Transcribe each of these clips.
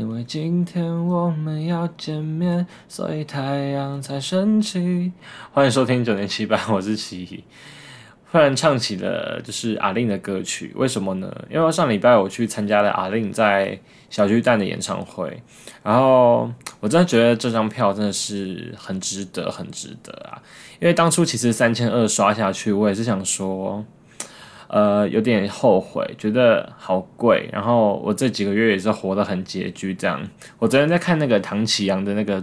因为今天我们要见面，所以太阳才升起。欢迎收听907班，我是奇怡。忽然唱起了就是A-Lin的歌曲，为什么呢？因为上礼拜我去参加了A-Lin在小巨蛋的演唱会，然后我真的觉得这张票真的是很值得，很值得啊！因为当初其实3200刷下去，我也是想说，有点后悔，觉得好贵。然后我这几个月也是活得很拮据，这样。我昨天在看那个唐启阳的那个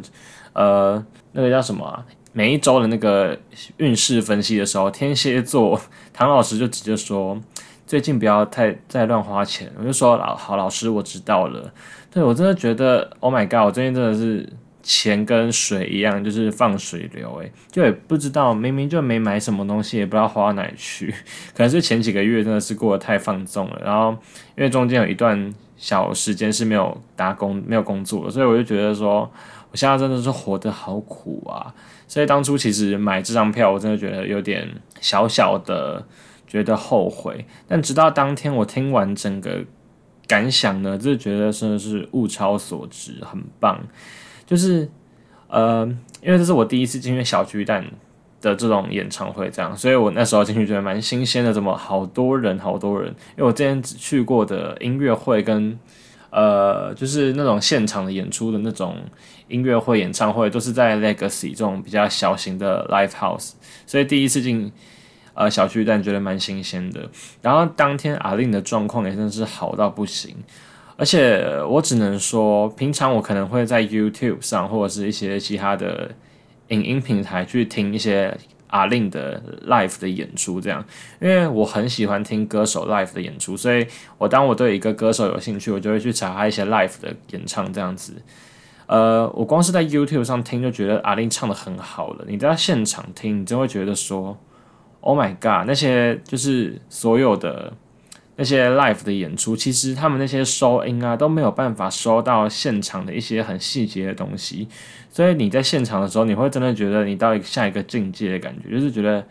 叫什么啊？每一周的那个运势分析的时候，天蝎座唐老师就直接说，最近不要再乱花钱。我就说好老师，我知道了。对，我真的觉得 ，Oh my god， 我最近真的是钱跟水一样，就是放水流，就也不知道，明明就没买什么东西，也不知道花到哪去。可能是前几个月真的是过得太放纵了，然后因为中间有一段小时间是没有工作的，所以我就觉得说，我现在真的是活得好苦啊！所以当初其实买这张票，我真的觉得有点小小的觉得后悔。但直到当天我听完整个感想呢，就觉得真的是物超所值，很棒。就是因为这是我第一次进去小巨蛋的这种演唱会，这样，所以我那时候进去觉得蛮新鲜的。怎么好多人，好多人？因为我之前只去过的音乐会跟就是那种现场的演出的那种音乐会、演唱会，都是在 Legacy 这种比较小型的 live house， 所以第一次进小巨蛋觉得蛮新鲜的。然后当天A-Lin的状况也真的是好到不行，而且我只能说，平常我可能会在 YouTube 上或者是一些其他的影音平台去听一些A-Lin的 live 的演出，这样，因为我很喜欢听歌手 live 的演出，所以当我对一个歌手有兴趣，我就会去查他一些 live 的演唱，这样子。我光是在 YouTube 上听就觉得A-Lin唱得很好了，你在现场听，你真会觉得说 ，Oh my god， 那些就是所有的那些 live 的演出，其实他们那些收音啊都没有办法收到现场的一些很细节的东西，所以你在现场的时候，你会真的觉得你到下一个境界的感觉，就是觉得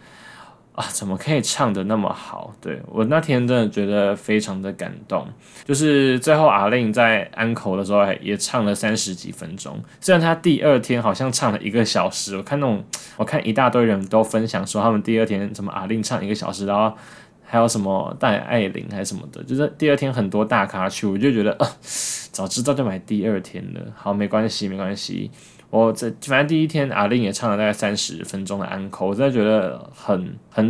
啊，怎么可以唱得那么好？对，我那天真的觉得非常的感动。就是最后A-Lin在安口的时候也唱了30几分钟，虽然他第二天好像唱了1个小时，我看一大堆人都分享说他们第二天什么A-Lin唱1个小时，然后还有什么带A-Lin还是什么的，就是第二天很多大咖去，我就觉得早知道就买第二天了。好，没关系。反正第一天A-Lin也唱了大概30分钟的安可，我真的觉得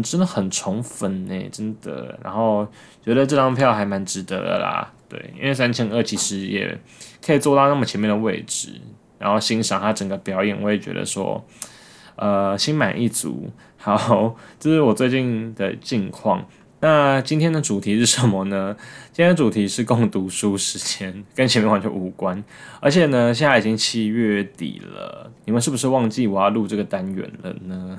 真的很宠粉，真的。然后觉得这张票还蛮值得的啦，对，因为3200其实也可以坐到那么前面的位置，然后欣赏他整个表演，我也觉得说，心满意足。好，这是我最近的近况。那今天的主题是什么呢？今天的主题是共读书时间，跟前面完全无关。而且呢，现在已经7月底了，你们是不是忘记我要录这个单元了呢？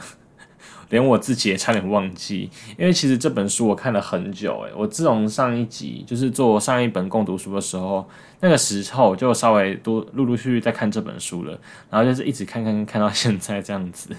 连我自己也差点忘记，因为其实这本书我看了很久，我自从上一集就是做上一本共读书的时候，那个时候就稍微多陆续在看这本书了，然后就是一直看到现在这样子，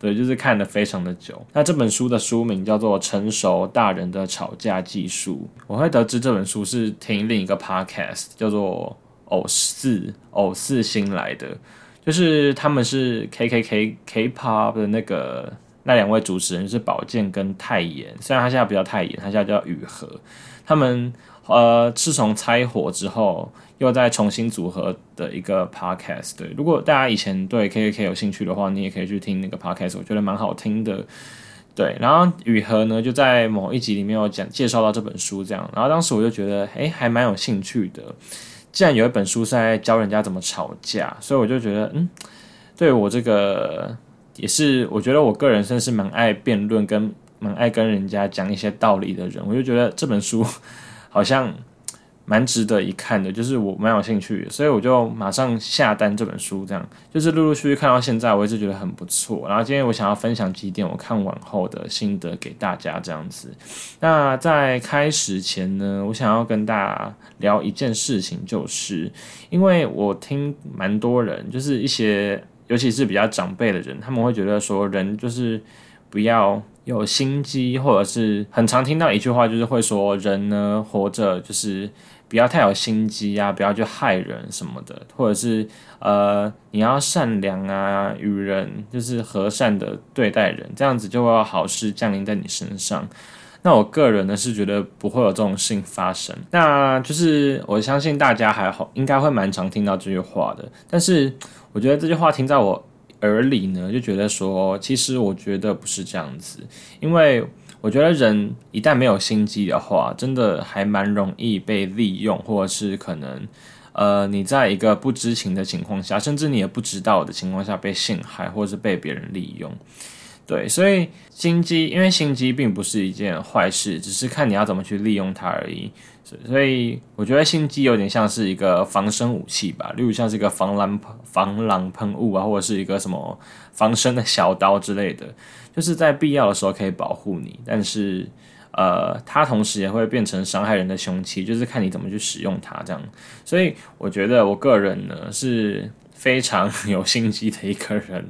对，就是看了非常的久。那这本书的书名叫做《成熟大人的吵架技术》，我会得知这本书是听另一个 podcast 叫做偶四新来的，就是他们是 K-pop 的那个。那2位主持人是宝剑跟泰妍，虽然他现在不叫泰妍，他现在叫雨禾。他们是从拆伙之后又再重新组合的一个 podcast。对，如果大家以前对 KKK 有兴趣的话，你也可以去听那个 podcast， 我觉得蛮好听的。对，然后雨禾呢就在某一集里面有介绍到这本书，这样，然后当时我就觉得还蛮有兴趣的。既然有一本书是在教人家怎么吵架，所以我就觉得对我这个。也是，我觉得我个人算是蛮爱辩论跟蛮爱跟人家讲一些道理的人，我就觉得这本书好像蛮值得一看的，就是我蛮有兴趣的，所以我就马上下单这本书，这样就是陆续看到现在，我一直觉得很不错。然后今天我想要分享几点我看完后的心得给大家，这样子。那在开始前呢，我想要跟大家聊一件事情，就是因为我听蛮多人，就是一些。尤其是比较长辈的人，他们会觉得说人就是不要有心机，或者是很常听到一句话，就是会说人呢活着就是不要太有心机啊，不要去害人什么的，或者是你要善良啊，与人就是和善的对待人，这样子就会有好事降临在你身上。那我个人呢是觉得不会有这种事情发生，那就是我相信大家还好，应该会蛮常听到这句话的，但是我觉得这句话听在我耳里呢，就觉得说，其实我觉得不是这样子，因为我觉得人一旦没有心机的话，真的还蛮容易被利用，或者是可能你在一个不知情的情况下，甚至你也不知道的情况下被陷害，或者是被别人利用。对，所以心机，因为心机并不是一件坏事，只是看你要怎么去利用它而已。所以我觉得心机有点像是一个防身武器吧，例如像是一个防狼喷雾啊，或者是一个什么防身的小刀之类的，就是在必要的时候可以保护你，但是它同时也会变成伤害人的凶器，就是看你怎么去使用它这样。所以我觉得我个人呢是非常有心机的一个人。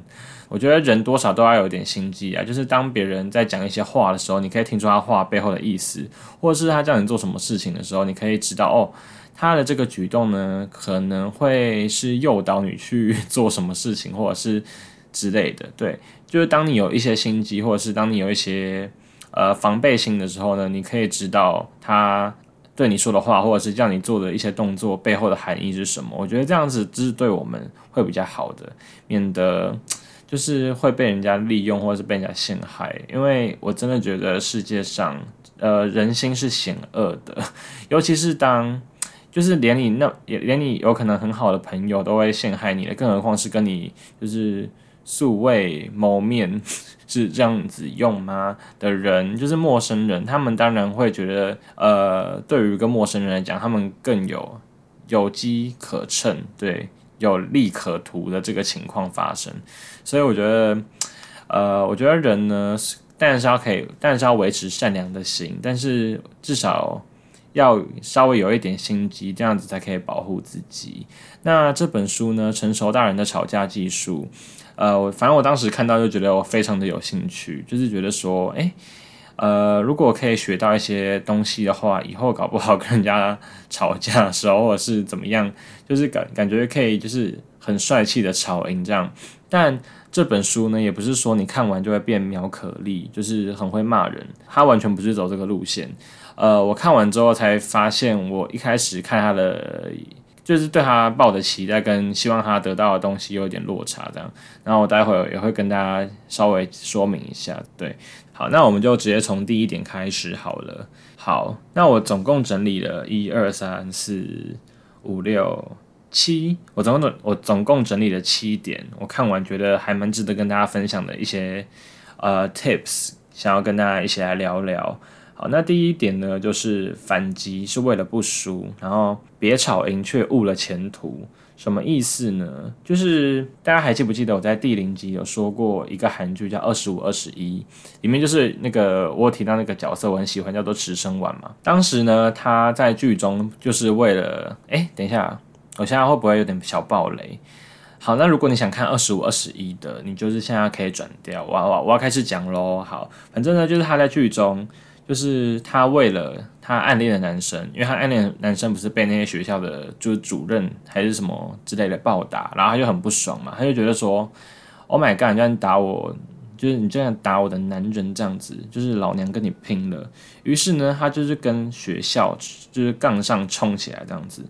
我觉得人多少都要有点心机啊，就是当别人在讲一些话的时候，你可以听出他话背后的意思，或者是他叫你做什么事情的时候，你可以知道哦，他的这个举动呢，可能会是诱导你去做什么事情，或者是之类的。对，就是当你有一些心机，或者是当你有一些防备心的时候呢，你可以知道他对你说的话，或者是叫你做的一些动作背后的含义是什么。我觉得这样子是对我们会比较好的，免得就是会被人家利用，或者是被人家陷害，因为我真的觉得世界上，人心是险恶的，尤其是当，就是连你有可能很好的朋友都会陷害你的，更何况是跟你就是素未谋面是这样子用吗的人，就是陌生人，他们当然会觉得，对于一个陌生人来讲，他们更有机可乘，对。有利可图的这个情况发生，所以我觉得，人呢，当然是要维持善良的心，但是至少要稍微有一点心机，这样子才可以保护自己。那这本书呢，《成熟大人的吵架技术》，反正我当时看到就觉得我非常的有兴趣，就是觉得说，如果可以学到一些东西的话，以后搞不好跟人家吵架的时候，或者是怎么样，就是感觉可以就是很帅气的吵赢这样。但这本书呢，也不是说你看完就会变苗可丽，就是很会骂人，他完全不是走这个路线。我看完之后才发现，我一开始看他的，就是对他抱的期待跟希望他得到的东西有点落差这样。然后我待会儿也会跟大家稍微说明一下，对。好，那我们就直接从第一点开始好了。好，那我总共整理了1、2、3、4、5、6、7，我总共整理了7点，我看完觉得还蛮值得跟大家分享的一些tips， 想要跟大家一起来聊聊。好，那第一点呢，就是反击是为了不输，然后别吵赢却误了前途。什么意思呢？就是大家还记不记得我在第0集有说过一个韩剧叫2521，里面就是那个我提到那个角色我很喜欢，叫做池生丸嘛。当时呢，他在剧中就是为了等一下，我现在会不会有点小爆雷？好，那如果你想看2521的，你就是现在可以转掉。我要开始讲咯。好，反正呢，就是他在剧中，就是他为了他暗恋的男生，因为他暗恋的男生不是被那些学校的就是主任还是什么之类的暴打，然后他就很不爽嘛，他就觉得说 Oh my god， 你这样打我，就是你这样打我的男人这样子，就是老娘跟你拼了。于是呢，他就是跟学校就是杠上冲起来这样子。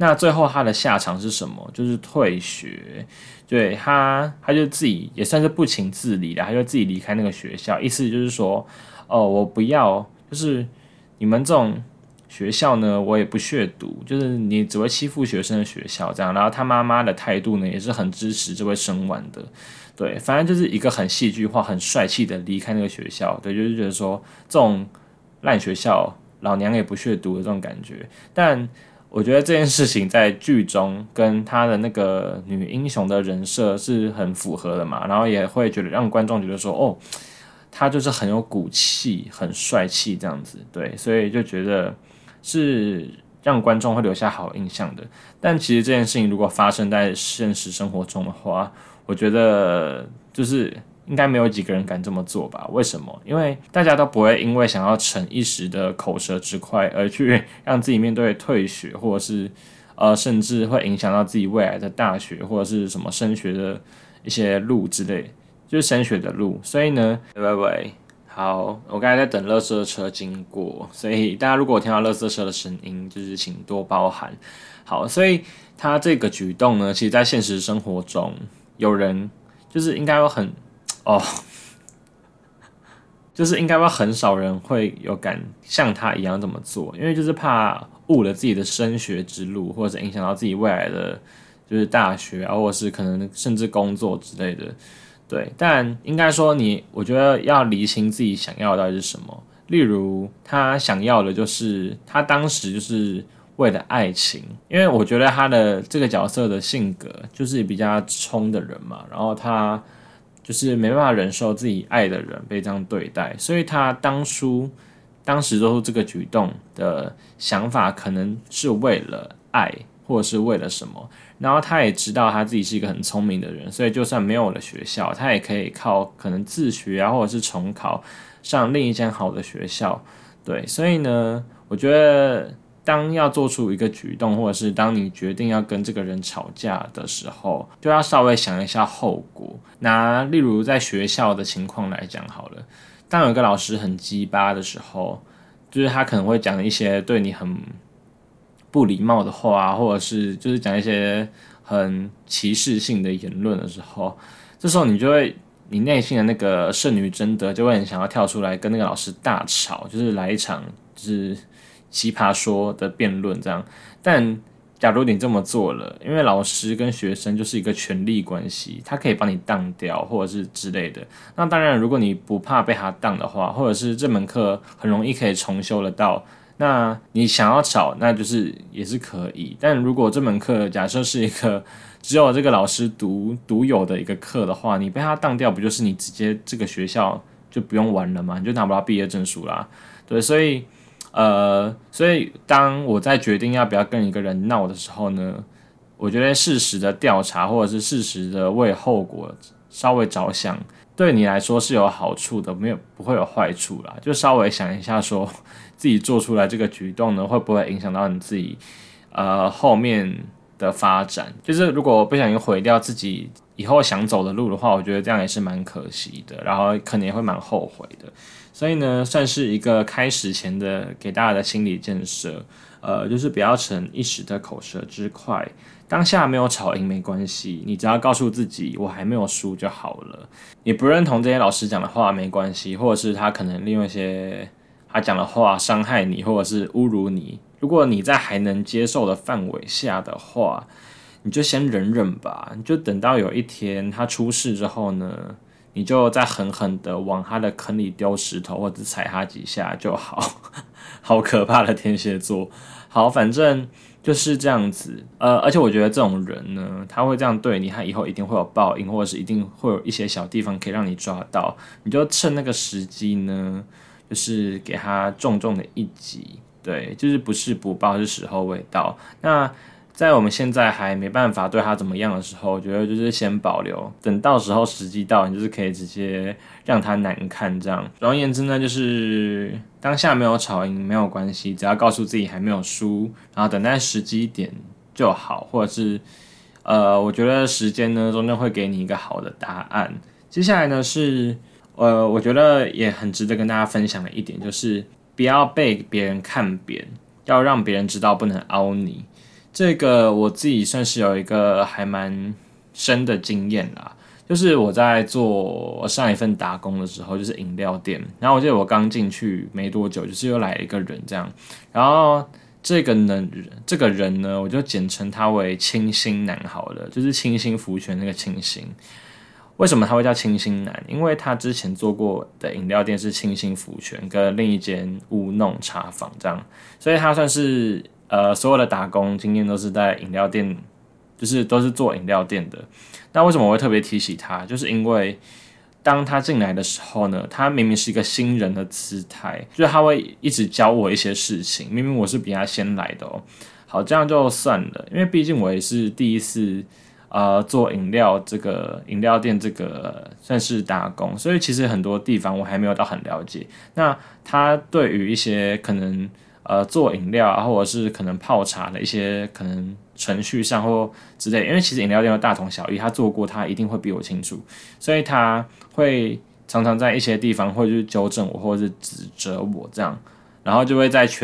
那最后他的下场是什么？就是退学。对，他就自己也算是不情自理啦，他就自己离开那个学校，意思就是说我不要，就是你们这种学校呢，我也不屑读，就是你只会欺负学生的学校这样。然后他妈妈的态度呢，也是很支持这位生丸的，对，反正就是一个很戏剧化、很帅气的离开那个学校，对，就是觉得说这种烂学校，老娘也不屑读的这种感觉。但我觉得这件事情在剧中跟他的那个女英雄的人设是很符合的嘛，然后也会觉得让观众觉得说哦，他就是很有骨气，很帅气这样子，对，所以就觉得是让观众会留下好印象的。但其实这件事情如果发生在现实生活中的话，我觉得就是应该没有几个人敢这么做吧？为什么？因为大家都不会因为想要逞一时的口舌之快而去让自己面对退学，或者是甚至会影响到自己未来的大学或者是什么升学的一些路之类，就是升学的路。所以呢，喂，好，我刚才在等垃圾车经过，所以大家如果有听到垃圾车的声音，就是请多包涵。好，所以他这个举动呢，其实在现实生活中，有人就是应该会很就是应该会很少人会有敢像他一样这么做，因为就是怕误了自己的升学之路，或者影响到自己未来的就是大学啊，或者是可能甚至工作之类的。对，但应该说我觉得要厘清自己想要的到底是什么。例如，他想要的就是他当时就是为了爱情，因为我觉得他的这个角色的性格就是比较冲的人嘛，然后他就是没办法忍受自己爱的人被这样对待，所以他当时做出这个举动的想法可能是为了爱，或者是为了什么。然后他也知道他自己是一个很聪明的人，所以就算没有了学校，他也可以靠可能自学啊，或者是重考上另一间好的学校。对，所以呢，我觉得当要做出一个举动，或者是当你决定要跟这个人吵架的时候，就要稍微想一下后果。例如在学校的情况来讲好了，当有一个老师很鸡巴的时候，就是他可能会讲一些对你很不礼貌的话，或者是就是讲一些很歧视性的言论的时候，这时候你内心的那个圣女贞德就会很想要跳出来跟那个老师大吵，就是来一场就是奇葩说的辩论这样。但假如你这么做了，因为老师跟学生就是一个权力关系，他可以把你当掉或者是之类的。那当然，如果你不怕被他当的话，或者是这门课很容易可以重修得到，那你想要吵，那就是也是可以。但如果这门课假设是一个只有这个老师独有的一个课的话，你被他当掉，不就是你直接这个学校就不用玩了吗？你就拿不到毕业证书啦。对，所以当我在决定要不要跟一个人闹的时候呢，我觉得适时的调查，或者是适时的为后果稍微着想，对你来说是有好处的，不会有坏处啦。就稍微想一下说自己做出来这个举动呢，会不会影响到你自己后面的发展？就是如果不小心毁掉自己以后想走的路的话，我觉得这样也是蛮可惜的，然后可能也会蛮后悔的。所以呢，算是一个开始前的给大家的心理建设，就是不要逞一时的口舌之快。当下没有吵赢没关系，你只要告诉自己我还没有输就好了。你不认同这些老师讲的话没关系，或者是他可能利用一些他讲的话伤害你或者是侮辱你，如果你在还能接受的范围下的话，你就先忍忍吧。你就等到有一天他出事之后呢，你就再狠狠的往他的坑里丢石头，或者踩他几下就好。好可怕的天蝎座。好，反正就是这样子。而且我觉得这种人呢，他会这样对你，他以后一定会有报应，或者是一定会有一些小地方可以让你抓到。你就趁那个时机呢，就是给他重重的一击。对，就是不是不报，是时候未到。那在我们现在还没办法对他怎么样的时候，我觉得就是先保留，等到时候时机到，你就是可以直接让他难看这样。总而言之呢，就是当下没有吵赢没有关系，只要告诉自己还没有输，然后等待时机点就好，或者是我觉得时间呢终究会给你一个好的答案。接下来呢是我觉得也很值得跟大家分享的一点，就是不要被别人看扁，要让别人知道不能凹你。这个我自己算是有一个还蛮深的经验啦，就是我在做我上一份打工的时候，就是饮料店，然后我记得我刚进去没多久，就是又来一个人这样，然后这个人呢，我就简称他为清新男好了，就是清新福泉那个清新。为什么他会叫清新男？因为他之前做过的饮料店是清新福泉跟另一间乌弄茶坊这样，所以他算是所有的打工经验都是在饮料店，就是都是做饮料店的。那为什么我会特别提起他？就是因为当他进来的时候呢，他明明是一个新人的姿态，就是他会一直教我一些事情，明明我是比他先来的哦。好，这样就算了，因为毕竟我也是第一次做饮料这个饮料店这个算是打工，所以其实很多地方我还没有到很了解。那他对于一些可能做饮料啊，或者是可能泡茶的一些可能程序上或之类，因为其实饮料店都大同小异，他做过他一定会比我清楚，所以他会常常在一些地方会去纠正我，或者是指责我这样。然后就会在就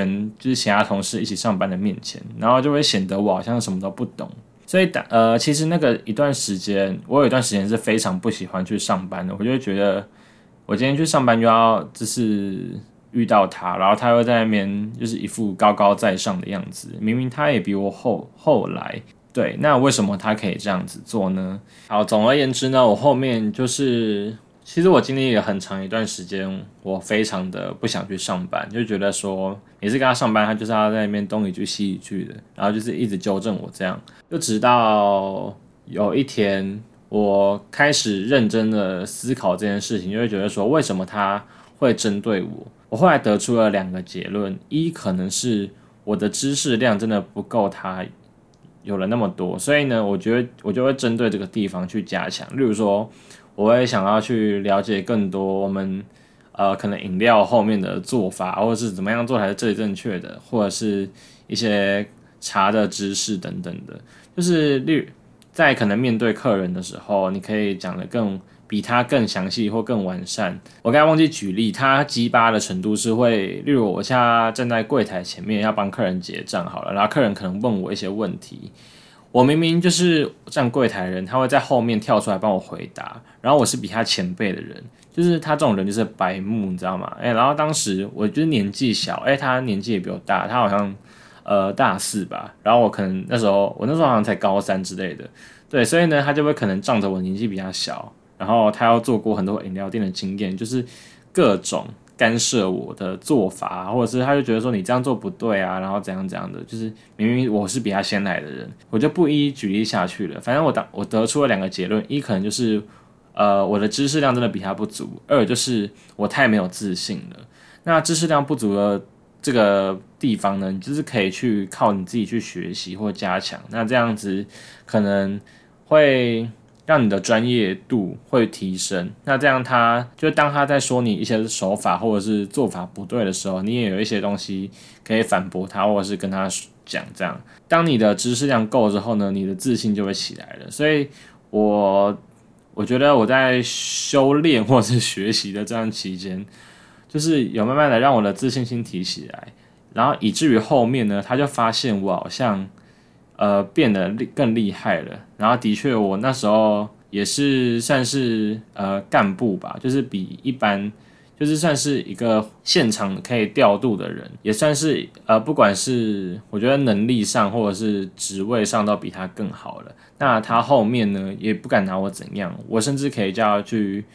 是其他同事一起上班的面前，然后就会显得我好像什么都不懂。所以其实那个一段时间，我有一段时间是非常不喜欢去上班的，我就会觉得我今天去上班就要就是遇到他，然后他又在那边就是一副高高在上的样子，明明他也比我后来。对，那为什么他可以这样子做呢？好，总而言之呢，我后面就是。其实我经历了很长一段时间，我非常的不想去上班，就觉得说每次跟他上班，他就是要在那边东一句西一句的，然后就是一直纠正我这样。就直到有一天，我开始认真的思考这件事情，就会觉得说为什么他会针对我？我后来得出了两个结论：一可能是我的知识量真的不够他有了那么多，所以呢，我觉得我就会针对这个地方去加强，例如说。我会想要去了解更多我们可能饮料后面的做法，或者是怎么样做才是最正确的，或者是一些茶的知识等等的。就是在可能面对客人的时候，你可以讲得更比他更详细或更完善。我刚才忘记举例，他鸡巴的程度是会，例如我现在站在柜台前面要帮客人结账好了，然后客人可能问我一些问题。我明明就是站柜台的人，他会在后面跳出来帮我回答，然后我是比他前辈的人，就是他这种人就是白目，你知道吗？然后当时我就是年纪小，他年纪也比我大，他好像大四吧，然后我那时候好像才高三之类的，对，所以呢，他就会可能仗着我年纪比他小，然后他要做过很多饮料店的经验，就是各种干涉我的做法，或者是他就觉得说你这样做不对啊，然后怎样怎样的，就是明明我是比他先来的人，我就不一一举例下去了。反正我得出了两个结论：一可能就是我的知识量真的比他不足；二就是我太没有自信了。那知识量不足的这个地方呢，你就是可以去靠你自己去学习或加强。那这样子可能会。让你的专业度会提升，那这样他就当他在说你一些手法或者是做法不对的时候，你也有一些东西可以反驳他，或者是跟他讲这样。当你的知识量够之后呢，你的自信就会起来了。所以我觉得我在修炼或者学习的这段期间，就是有慢慢的让我的自信心提起来，然后以至于后面呢，他就发现我好像。变得更厉害了，然后的确我那时候也是算是干部吧，就是比一般就是算是一个现场可以调度的人，也算是不管是我觉得能力上或者是职位上都比他更好了。那他后面呢也不敢拿我怎样，我甚至可以叫他去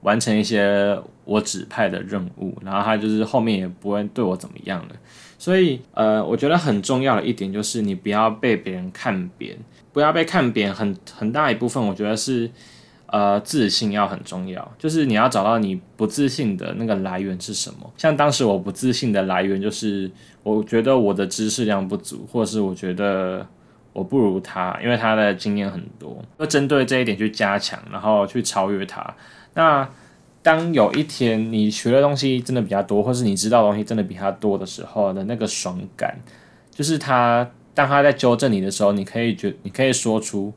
完成一些我指派的任务，然后他就是后面也不会对我怎么样了。所以我觉得很重要的一点就是你不要被别人看扁，不要被看扁，很大一部分我觉得是自信要很重要，就是你要找到你不自信的那个来源是什么。像当时我不自信的来源就是我觉得我的知识量不足，或是我觉得我不如他，因为他的经验很多，就针对这一点去加强，然后去超越他。那当有一天你学的东西真的比较多，或是你知道的东西真的比他多的时候的那个爽感，就是当他在纠正你的时候，你可以说出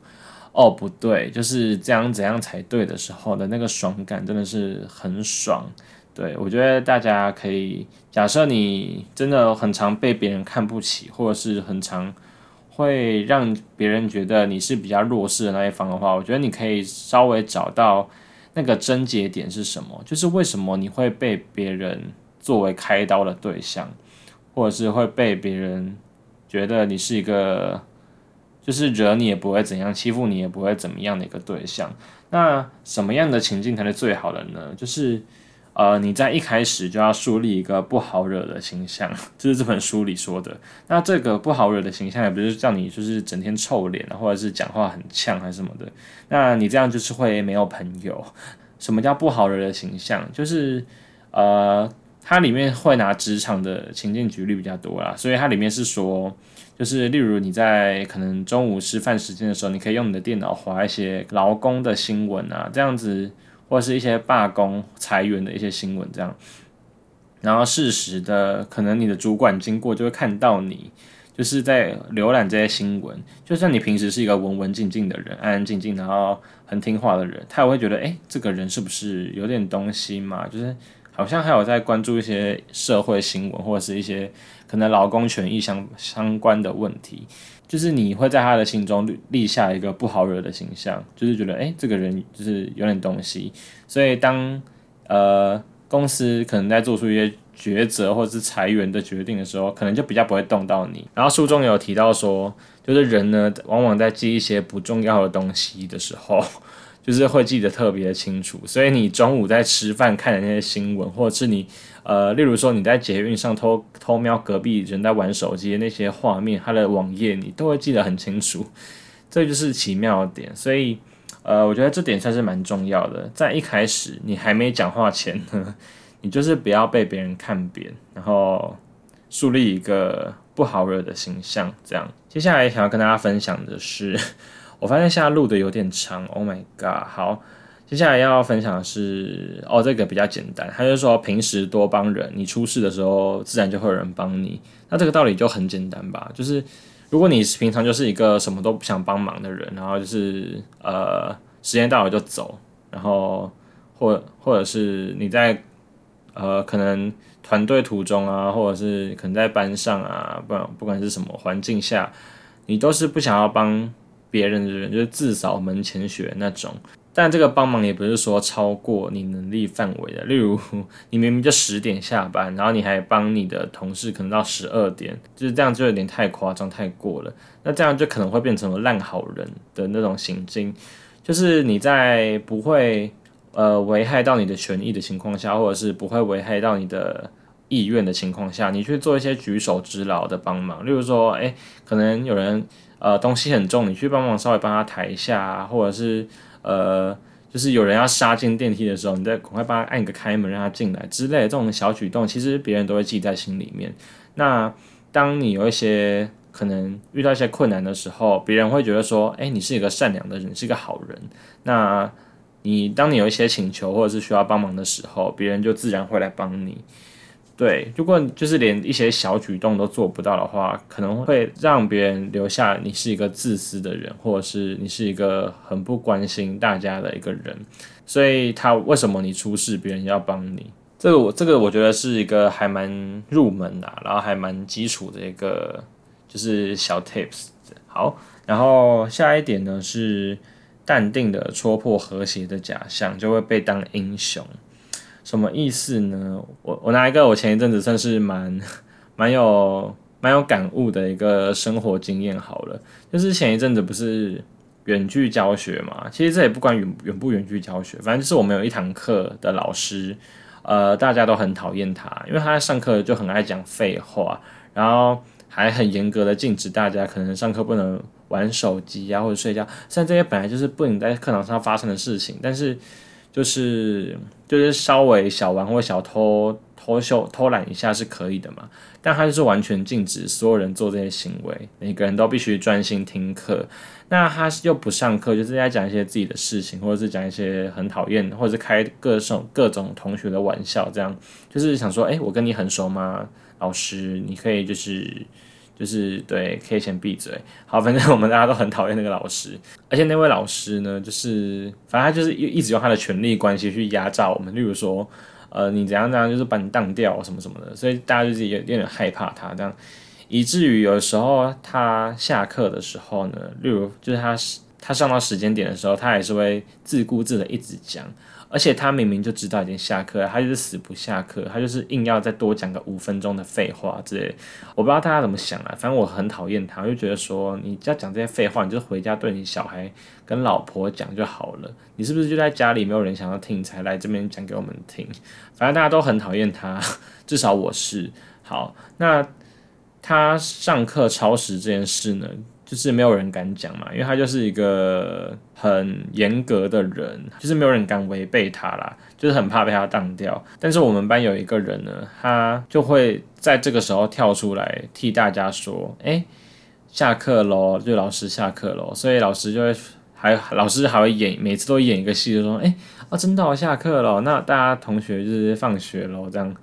哦不对，就是这样怎样才对的时候的那个爽感真的是很爽。对，我觉得大家可以，假设你真的很常被别人看不起，或者是很常会让别人觉得你是比较弱势的那一方的话，我觉得你可以稍微找到那个症结点是什么，就是为什么你会被别人作为开刀的对象，或者是会被别人觉得你是一个就是惹你也不会怎样，欺负你也不会怎么样的一个对象。那什么样的情境才是最好的呢？就是你在一开始就要树立一个不好惹的形象，这是这本书里说的。那这个不好惹的形象也不是叫你就是整天臭脸啊，或者是讲话很呛还是什么的，那你这样就是会没有朋友。什么叫不好惹的形象？就是它里面会拿职场的情境举例比较多啦，所以它里面是说就是例如你在可能中午吃饭时间的时候，你可以用你的电脑滑一些劳工的新闻啊，这样子，或是一些罢工裁员的一些新闻这样，然后适时的可能你的主管经过就会看到你就是在浏览这些新闻，就算你平时是一个文文静静的人，安安静静然后很听话的人，他也会觉得这个人是不是有点东西嘛，就是好像还有在关注一些社会新闻或者是一些可能劳工权益 相关的问题，就是你会在他的心中立下一个不好惹的形象，就是觉得这个人就是有点东西，所以当公司可能在做出一些抉择或者是裁员的决定的时候，可能就比较不会动到你。然后书中有提到说，就是人呢往往在记一些不重要的东西的时候，就是会记得特别清楚，所以你中午在吃饭看的那些新闻，或者是你例如说你在捷运上偷瞄隔壁人在玩手机的那些画面，他的网页你都会记得很清楚，这就是奇妙的点。所以我觉得这点算是蛮重要的，在一开始你还没讲话前呢，你就是不要被别人看扁，然后树立一个不好惹的形象这样。接下来想要跟大家分享的是，我发现现在录的有点长 Oh my god， 好，接下来要分享的是这个比较简单，他就说平时多帮人，你出事的时候自然就会有人帮你。那这个道理就很简单吧，就是如果你平常就是一个什么都不想帮忙的人，然后就是时间到了就走，然后或者是你在可能团队途中啊，或者是可能在班上啊，不管是什么环境下，你都是不想要帮别人的人，就是自扫门前雪那种。但这个帮忙也不是说超过你能力范围的，例如你明明就10点下班，然后你还帮你的同事可能到12点，就是这样就有点太夸张太过了，那这样就可能会变成烂好人的那种行径，就是你在不会危害到你的权益的情况下，或者是不会危害到你的意愿的情况下，你去做一些举手之劳的帮忙。例如说可能有人东西很重，你去帮忙稍微帮他抬一下啊，或者是就是有人要杀进电梯的时候，你再赶快帮他按个开门让他进来之类的，这种小举动其实别人都会记在心里面。那当你有一些可能遇到一些困难的时候，别人会觉得说你是一个善良的人，你是一个好人，那当你有一些请求或者是需要帮忙的时候，别人就自然会来帮你。对，如果就是连一些小举动都做不到的话，可能会让别人留下你是一个自私的人，或者是你是一个很不关心大家的一个人。所以他为什么你出事别人要帮你，这个我觉得是一个还蛮入门的然后还蛮基础的一个就是小 tips。 好，然后下一点呢是淡定的戳破和谐的假象，就会被当英雄。什么意思呢？我拿一个我前一阵子算是蛮有感悟的一个生活经验好了，就是前一阵子不是远距教学嘛，其实这也不管远不远距教学，反正就是我们有一堂课的老师，大家都很讨厌他，因为他在上课就很爱讲废话，然后还很严格的禁止大家可能上课不能玩手机啊或者睡觉，虽然这些本来就是不能在课堂上发生的事情，但是就是稍微小玩或小偷懒一下是可以的嘛，但他就是完全禁止所有人做这些行为，每个人都必须专心听课。那他又不上课，就是在讲一些自己的事情，或者是讲一些很讨厌，或者是开各种同学的玩笑，这样就是想说我跟你很熟吗老师，你可以就是对，可以先闭嘴。好，反正我们大家都很讨厌那个老师，而且那位老师呢，就是反正他就是一直用他的权力关系去压榨我们，例如说，你怎样，就是把你当掉什么什么的，所以大家就是有点害怕他这样，以至于有的时候他下课的时候呢，例如就是他上到时间点的时候，他还是会自顾自的一直讲。而且他明明就知道已经下课了，他就是死不下课，他就是硬要再多讲个5分钟的废话之类的。我不知道大家怎么想啊，反正我很讨厌他，我就觉得说你要讲这些废话，你就回家对你小孩跟老婆讲就好了，你是不是就在家里没有人想要听才来这边讲给我们听？反正大家都很讨厌他，至少我是。好，那他上课超时这件事呢，就是没有人敢讲嘛，因为他就是一个很严格的人，就是没有人敢违背他啦，就是很怕被他当掉。但是我们班有一个人呢，他就会在这个时候跳出来替大家说下课咯，就老师下课咯，所以老师就会老师还会演，每次都演一个戏，就说真的下课咯，那大家同学就是放学咯，这样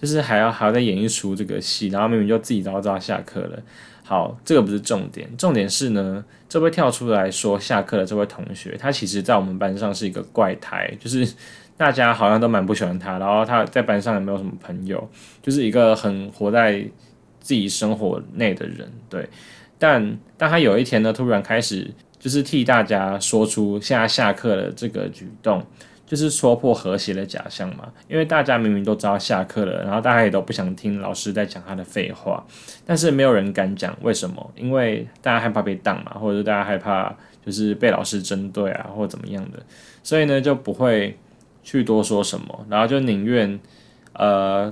就是还要再演一出这个戏，然后明明就自己早早下课了。好，这个不是重点，重点是呢，这位跳出来说下课的这位同学，他其实在我们班上是一个怪胎，就是大家好像都蛮不喜欢他，然后他在班上也没有什么朋友，就是一个很活在自己生活内的人，对。但他有一天呢，突然开始就是替大家说出现在下课的这个举动，就是戳破和谐的假象嘛，因为大家明明都知道下课了，然后大家也都不想听老师在讲他的废话，但是没有人敢讲，为什么？因为大家害怕被当嘛，或者是大家害怕就是被老师针对啊，或怎么样的，所以呢就不会去多说什么，然后就宁愿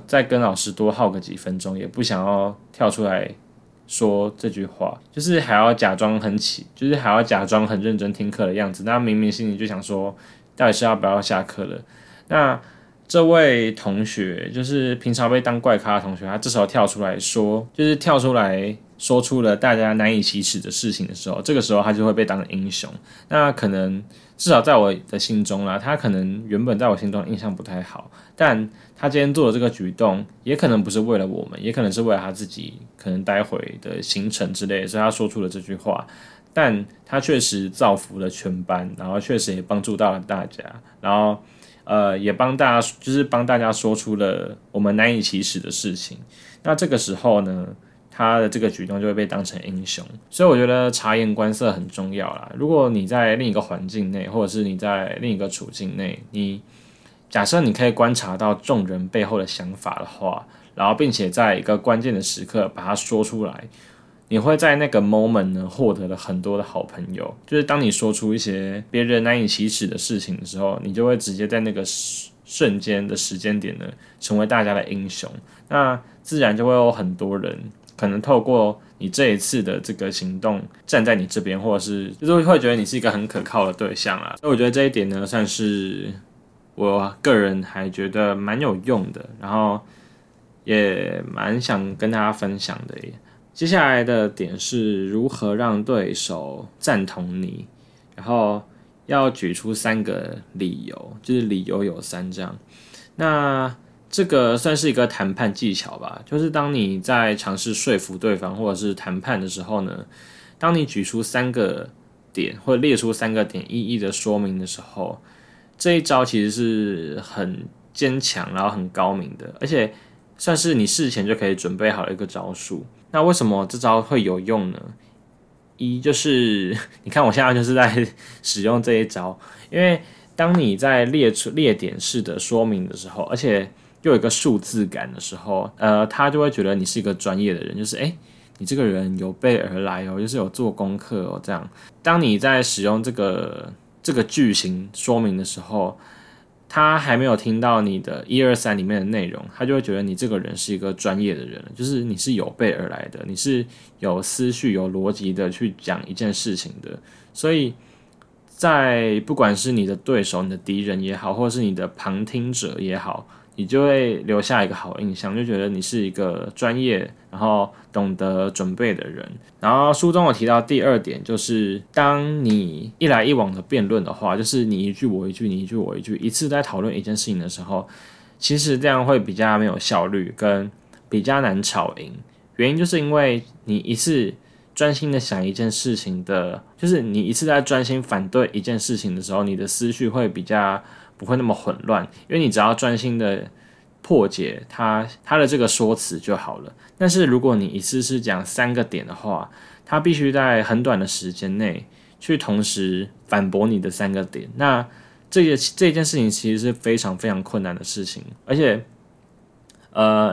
再跟老师多耗个几分钟，也不想要跳出来说这句话，就是还要假装很认真听课的样子，那明明心里就想说，到底是要不要下课了？那这位同学就是平常被当怪咖的同学，他这时候跳出来说出了大家难以启齿的事情的时候，这个时候他就会被当英雄。那可能至少在我的心中啦，他可能原本在我心中印象不太好，但他今天做的这个举动，也可能不是为了我们，也可能是为了他自己，可能待会的行程之类的，所以他说出了这句话。但他确实造福了全班，然后确实也帮助到了大家，然后也帮大家说出了我们难以启齿的事情。那这个时候呢，他的这个举动就会被当成英雄。所以我觉得察言观色很重要啦。如果你在另一个环境内，或者是你在另一个处境内，假设你可以观察到众人背后的想法的话，然后并且在一个关键的时刻把它说出来，你会在那个 moment 呢获得了很多的好朋友。就是当你说出一些别人难以启齿的事情的时候，你就会直接在那个瞬间的时间点呢成为大家的英雄。那自然就会有很多人可能透过你这一次的这个行动站在你这边，或者是就是会觉得你是一个很可靠的对象啦。所以我觉得这一点呢算是我个人还觉得蛮有用的，然后也蛮想跟大家分享的耶。接下来的点是如何让对手赞同你，然后要举出3个理由，就是理由有3这样。那这个算是一个谈判技巧吧，就是当你在尝试说服对方或者是谈判的时候呢，当你举出3个点或者列出3个点一一的说明的时候，这一招其实是很坚强然后很高明的，而且算是你事前就可以准备好了一个招数。那为什么这招会有用呢？一就是你看我现在就是在使用这一招，因为当你在列点式的说明的时候，而且又有一个数字感的时候，他就会觉得你是一个专业的人，就是你这个人有备而来哦，就是有做功课哦这样。当你在使用这个句型说明的时候，他还没有听到你的123里面的内容，他就会觉得你这个人是一个专业的人，就是你是有备而来的，你是有思绪有逻辑的去讲一件事情的。所以在不管是你的对手你的敌人也好，或是你的旁听者也好，你就会留下一个好印象，就觉得你是一个专业然后懂得准备的人。然后书中有提到第2点，就是当你一来一往的辩论的话，就是你一句我一句你一句我一句，一次在讨论一件事情的时候，其实这样会比较没有效率跟比较难吵赢。原因就是因为你一次专心的想一件事情的，就是你一次在专心反对一件事情的时候，你的思绪会比较不会那么混乱，因为你只要专心的破解他的这个说辞就好了。但是如果你一次是讲3个点的话，他必须在很短的时间内去同时反驳你的3个点，那这件事情其实是非常非常困难的事情。而且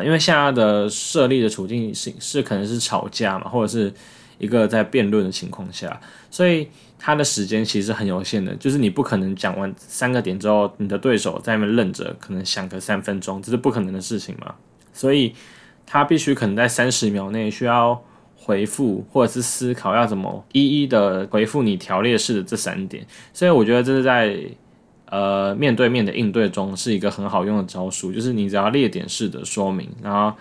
因为现在的设立的处境是可能是吵架嘛，或者是一个在辩论的情况下，所以他的时间其实很有限的，就是你不可能讲完3个点之后，你的对手在那边愣着，可能想个3分钟，这是不可能的事情嘛。所以他必须可能在30秒内需要回复，或者是思考要怎么一一的回复你条列式的这3点。所以我觉得这是在面对面的应对中是一个很好用的招数，就是你只要列点式的说明，然后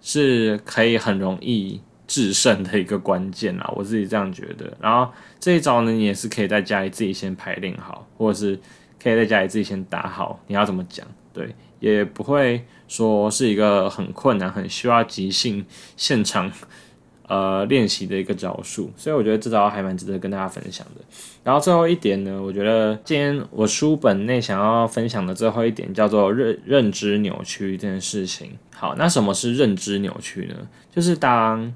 是可以很容易制胜的一个关键啦，我自己这样觉得。然后这一招呢，你也是可以在家里自己先排练好，或者是可以在家里自己先打好，你要怎么讲，对，也不会说是一个很困难、很需要即兴现场练习的一个招数，所以我觉得这招还蛮值得跟大家分享的。然后最后一点呢，我觉得今天我书本内想要分享的最后一点叫做认知扭曲这件事情。好，那什么是认知扭曲呢？就是当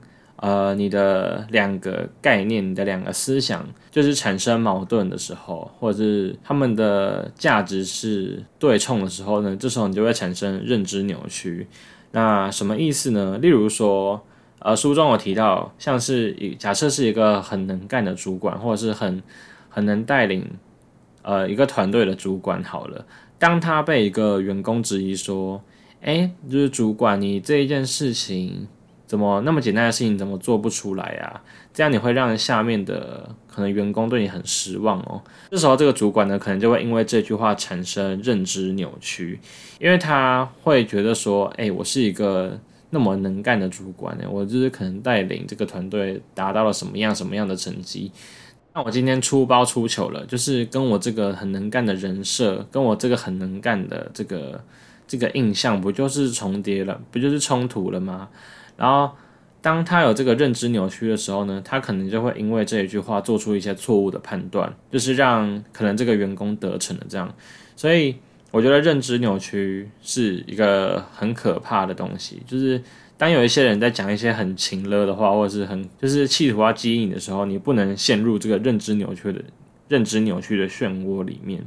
你的两个概念、你的两个思想就是产生矛盾的时候，或者是他们的价值是对冲的时候呢，这时候你就会产生认知扭曲。那什么意思呢？例如说书中有提到，像是假设是一个很能干的主管，或者是很能带领一个团队的主管好了。当他被一个员工质疑说，就是主管，你这一件事情怎么那么简单的事情怎么做不出来啊？这样你会让下面的可能员工对你很失望哦。这时候这个主管呢，可能就会因为这句话产生认知扭曲，因为他会觉得说，我是一个那么能干的主管，我就是可能带领这个团队达到了什么样什么样的成绩，那我今天出包出糗了，就是跟我这个很能干的人设，跟我这个很能干的这个印象不就是重叠了，不就是冲突了吗？然后当他有这个认知扭曲的时候呢，他可能就会因为这一句话做出一些错误的判断，就是让可能这个员工得逞了这样。所以我觉得认知扭曲是一个很可怕的东西，就是当有一些人在讲一些很情勒的话，或者是就是企图要激励你的时候，你不能陷入这个认知扭曲的漩涡里面。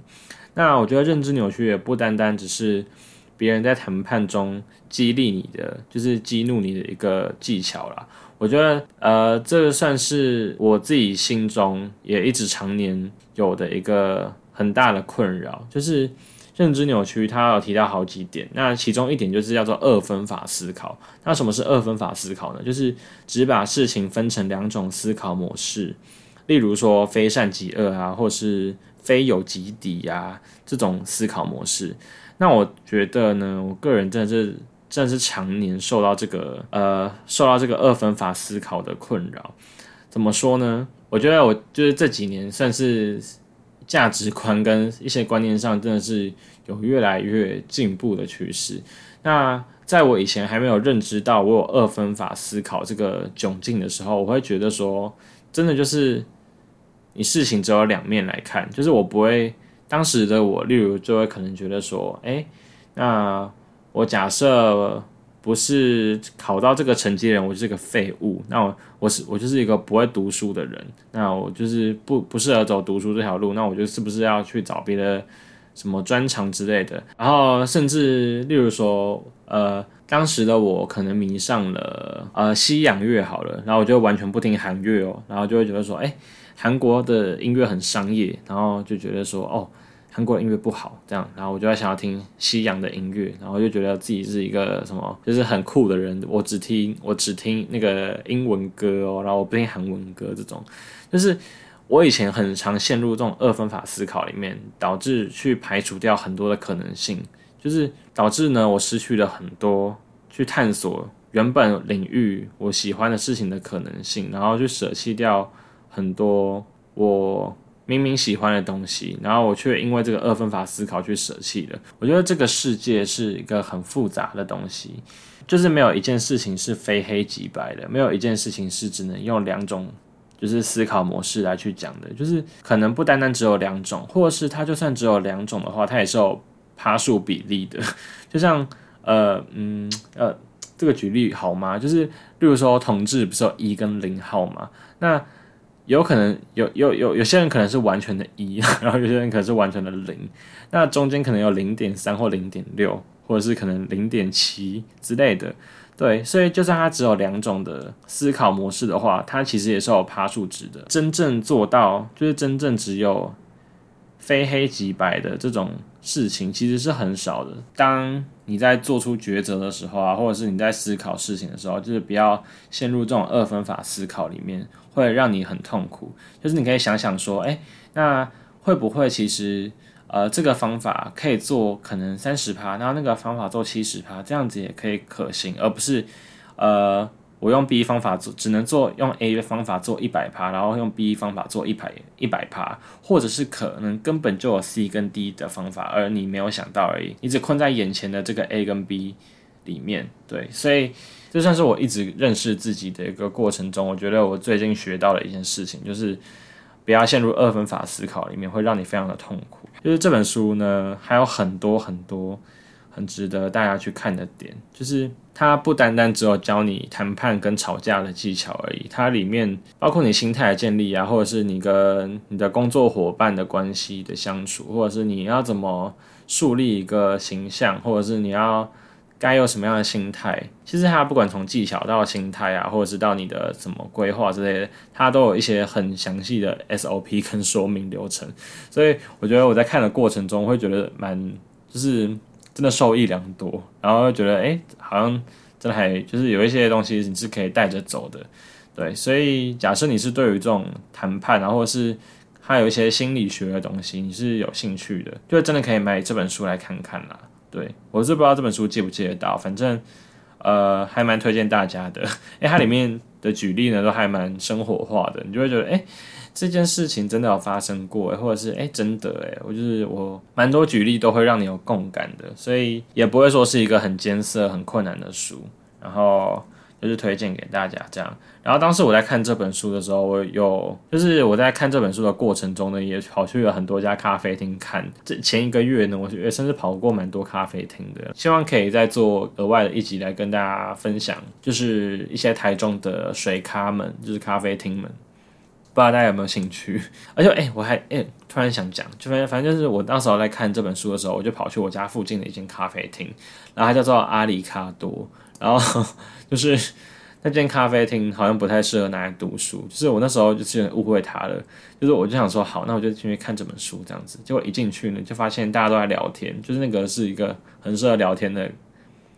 那我觉得认知扭曲也不单单只是别人在谈判中激励你的，就是激怒你的一个技巧啦。我觉得这算是我自己心中也一直常年有的一个很大的困扰，就是认知扭曲它有提到好几点，那其中一点就是叫做二分法思考。那什么是二分法思考呢？就是只把事情分成两种思考模式，例如说非善即恶啊，或是非友即敌啊，这种思考模式。那我觉得呢，我个人真的是常年受到这个二分法思考的困扰。怎么说呢？我觉得我就是这几年算是价值观跟一些观念上真的是有越来越进步的趋势。那在我以前还没有认知到我有二分法思考这个窘境的时候，我会觉得说，真的就是你事情只有两面来看，就是我不会，当时的我例如就会可能觉得说，那我假设不是考到这个成绩的人，我就是个废物。那我就是一个不会读书的人，那我就是不适合走读书这条路。那我就是不是要去找别的什么专长之类的？然后甚至例如说，当时的我可能迷上了西洋乐好了，然后我就完全不听韩乐哦，然后就会觉得说，韩国的音乐很商业，然后就觉得说，韩国音乐不好这样，然后我就在想要听西洋的音乐，然后就觉得自己是一个什么就是很酷的人，我只听那个英文歌哦，然后我不听韩文歌，这种就是我以前很常陷入这种二分法思考里面，导致去排除掉很多的可能性，就是导致呢我失去了很多去探索原本领域我喜欢的事情的可能性，然后去舍弃掉很多我明明喜欢的东西，然后我却因为这个二分法思考去舍弃了。我觉得这个世界是一个很复杂的东西，就是没有一件事情是非黑即白的，没有一件事情是只能用两种就是思考模式来去讲的，就是可能不单单只有两种，或者是它就算只有两种的话，它也是有趴数比例的。就像这个举例好吗？就是例如说同志不是有1跟0号吗？那有可能有些人可能是完全的1，然后有些人可能是完全的0，那中间可能有 0.3 或 0.6 或者是可能 0.7 之类的，对，所以就算它只有两种的思考模式的话，它其实也是有趴数值的。真正做到就是真正只有非黑即白的这种事情其实是很少的。当你在做出抉择的时候啊，或者是你在思考事情的时候，就是不要陷入这种二分法思考里面，会让你很痛苦。就是你可以想想说，那会不会其实这个方法可以做可能 30%， 然后那个方法做 70%， 这样子也可以可行，而不是我用 B 方法只能做用 A 方法做 100%， 然后用 B 方法做 100%， 或者是可能根本就有 C 跟 D 的方法，而你没有想到而已，你只困在眼前的这个 A 跟 B 里面。对，所以这算是我一直认识自己的一个过程中，我觉得我最近学到的一件事情，就是不要陷入二分法思考里面，会让你非常的痛苦。就是这本书呢，还有很多很多很值得大家去看的点，就是它不单单只有教你谈判跟吵架的技巧而已，它里面包括你心态的建立啊，或者是你跟你的工作伙伴的关系的相处，或者是你要怎么树立一个形象，或者是你要该有什么样的心态。其实它不管从技巧到心态啊，或者是到你的怎么规划之类的，它都有一些很详细的 SOP 跟说明流程，所以我觉得我在看的过程中会觉得蛮就是真的受益良多，然后觉得好像真的还就是有一些东西你是可以带着走的。对，所以假设你是对于这种谈判啊，或者是还有一些心理学的东西你是有兴趣的，就真的可以买这本书来看看啦。对，我是不知道这本书借不借得到，反正还蛮推荐大家的，它里面的举例呢都还蛮生活化的，你就会觉得这件事情真的有发生过，或者是真的我蛮多举例都会让你有共感的，所以也不会说是一个很艰涩很困难的书，然后就是推荐给大家这样。然后当时我在看这本书的时候，我在看这本书的过程中呢，也跑去了很多家咖啡厅看。前一个月呢，我甚至跑过蛮多咖啡厅的。希望可以再做额外的一集来跟大家分享，就是一些台中的水咖们，就是咖啡厅们。不知道大家有没有兴趣？而且我还突然想讲，就反正就是我那时候在看这本书的时候，我就跑去我家附近的一间咖啡厅，然后它叫做阿里卡多，然后就是那间咖啡厅好像不太适合拿来读书，就是我那时候就是误会它了，就是我就想说好，那我就进去看这本书这样子，结果一进去呢，就发现大家都在聊天，就是那个是一个很适合聊天的。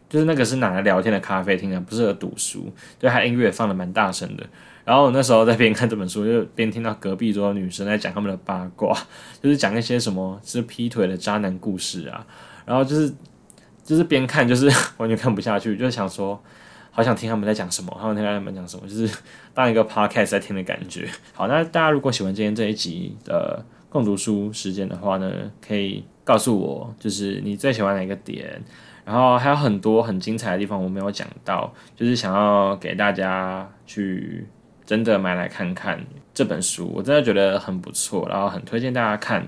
就是那个是拿来聊天的咖啡厅啊，不适合读书。对，它音乐放得蛮大声的。然后我那时候在边看这本书，就边听到隔壁桌的女生在讲他们的八卦，就是讲一些什么是劈腿的渣男故事啊。然后就是边看就是完全看不下去，就想说好想听他们在讲什么，就是当一个 podcast 在听的感觉。好，那大家如果喜欢今天这一集的共读书时间的话呢，可以告诉我就是你最喜欢哪个点。然后还有很多很精彩的地方我没有讲到，就是想要给大家去真的买来看看这本书，我真的觉得很不错，然后很推荐大家看。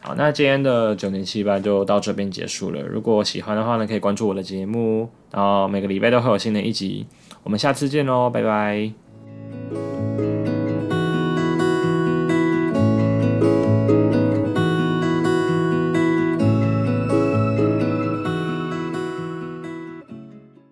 好，那今天的9078就到这边结束了。如果喜欢的话呢，可以关注我的节目，然后每个礼拜都会有新的一集。我们下次见咯，拜拜。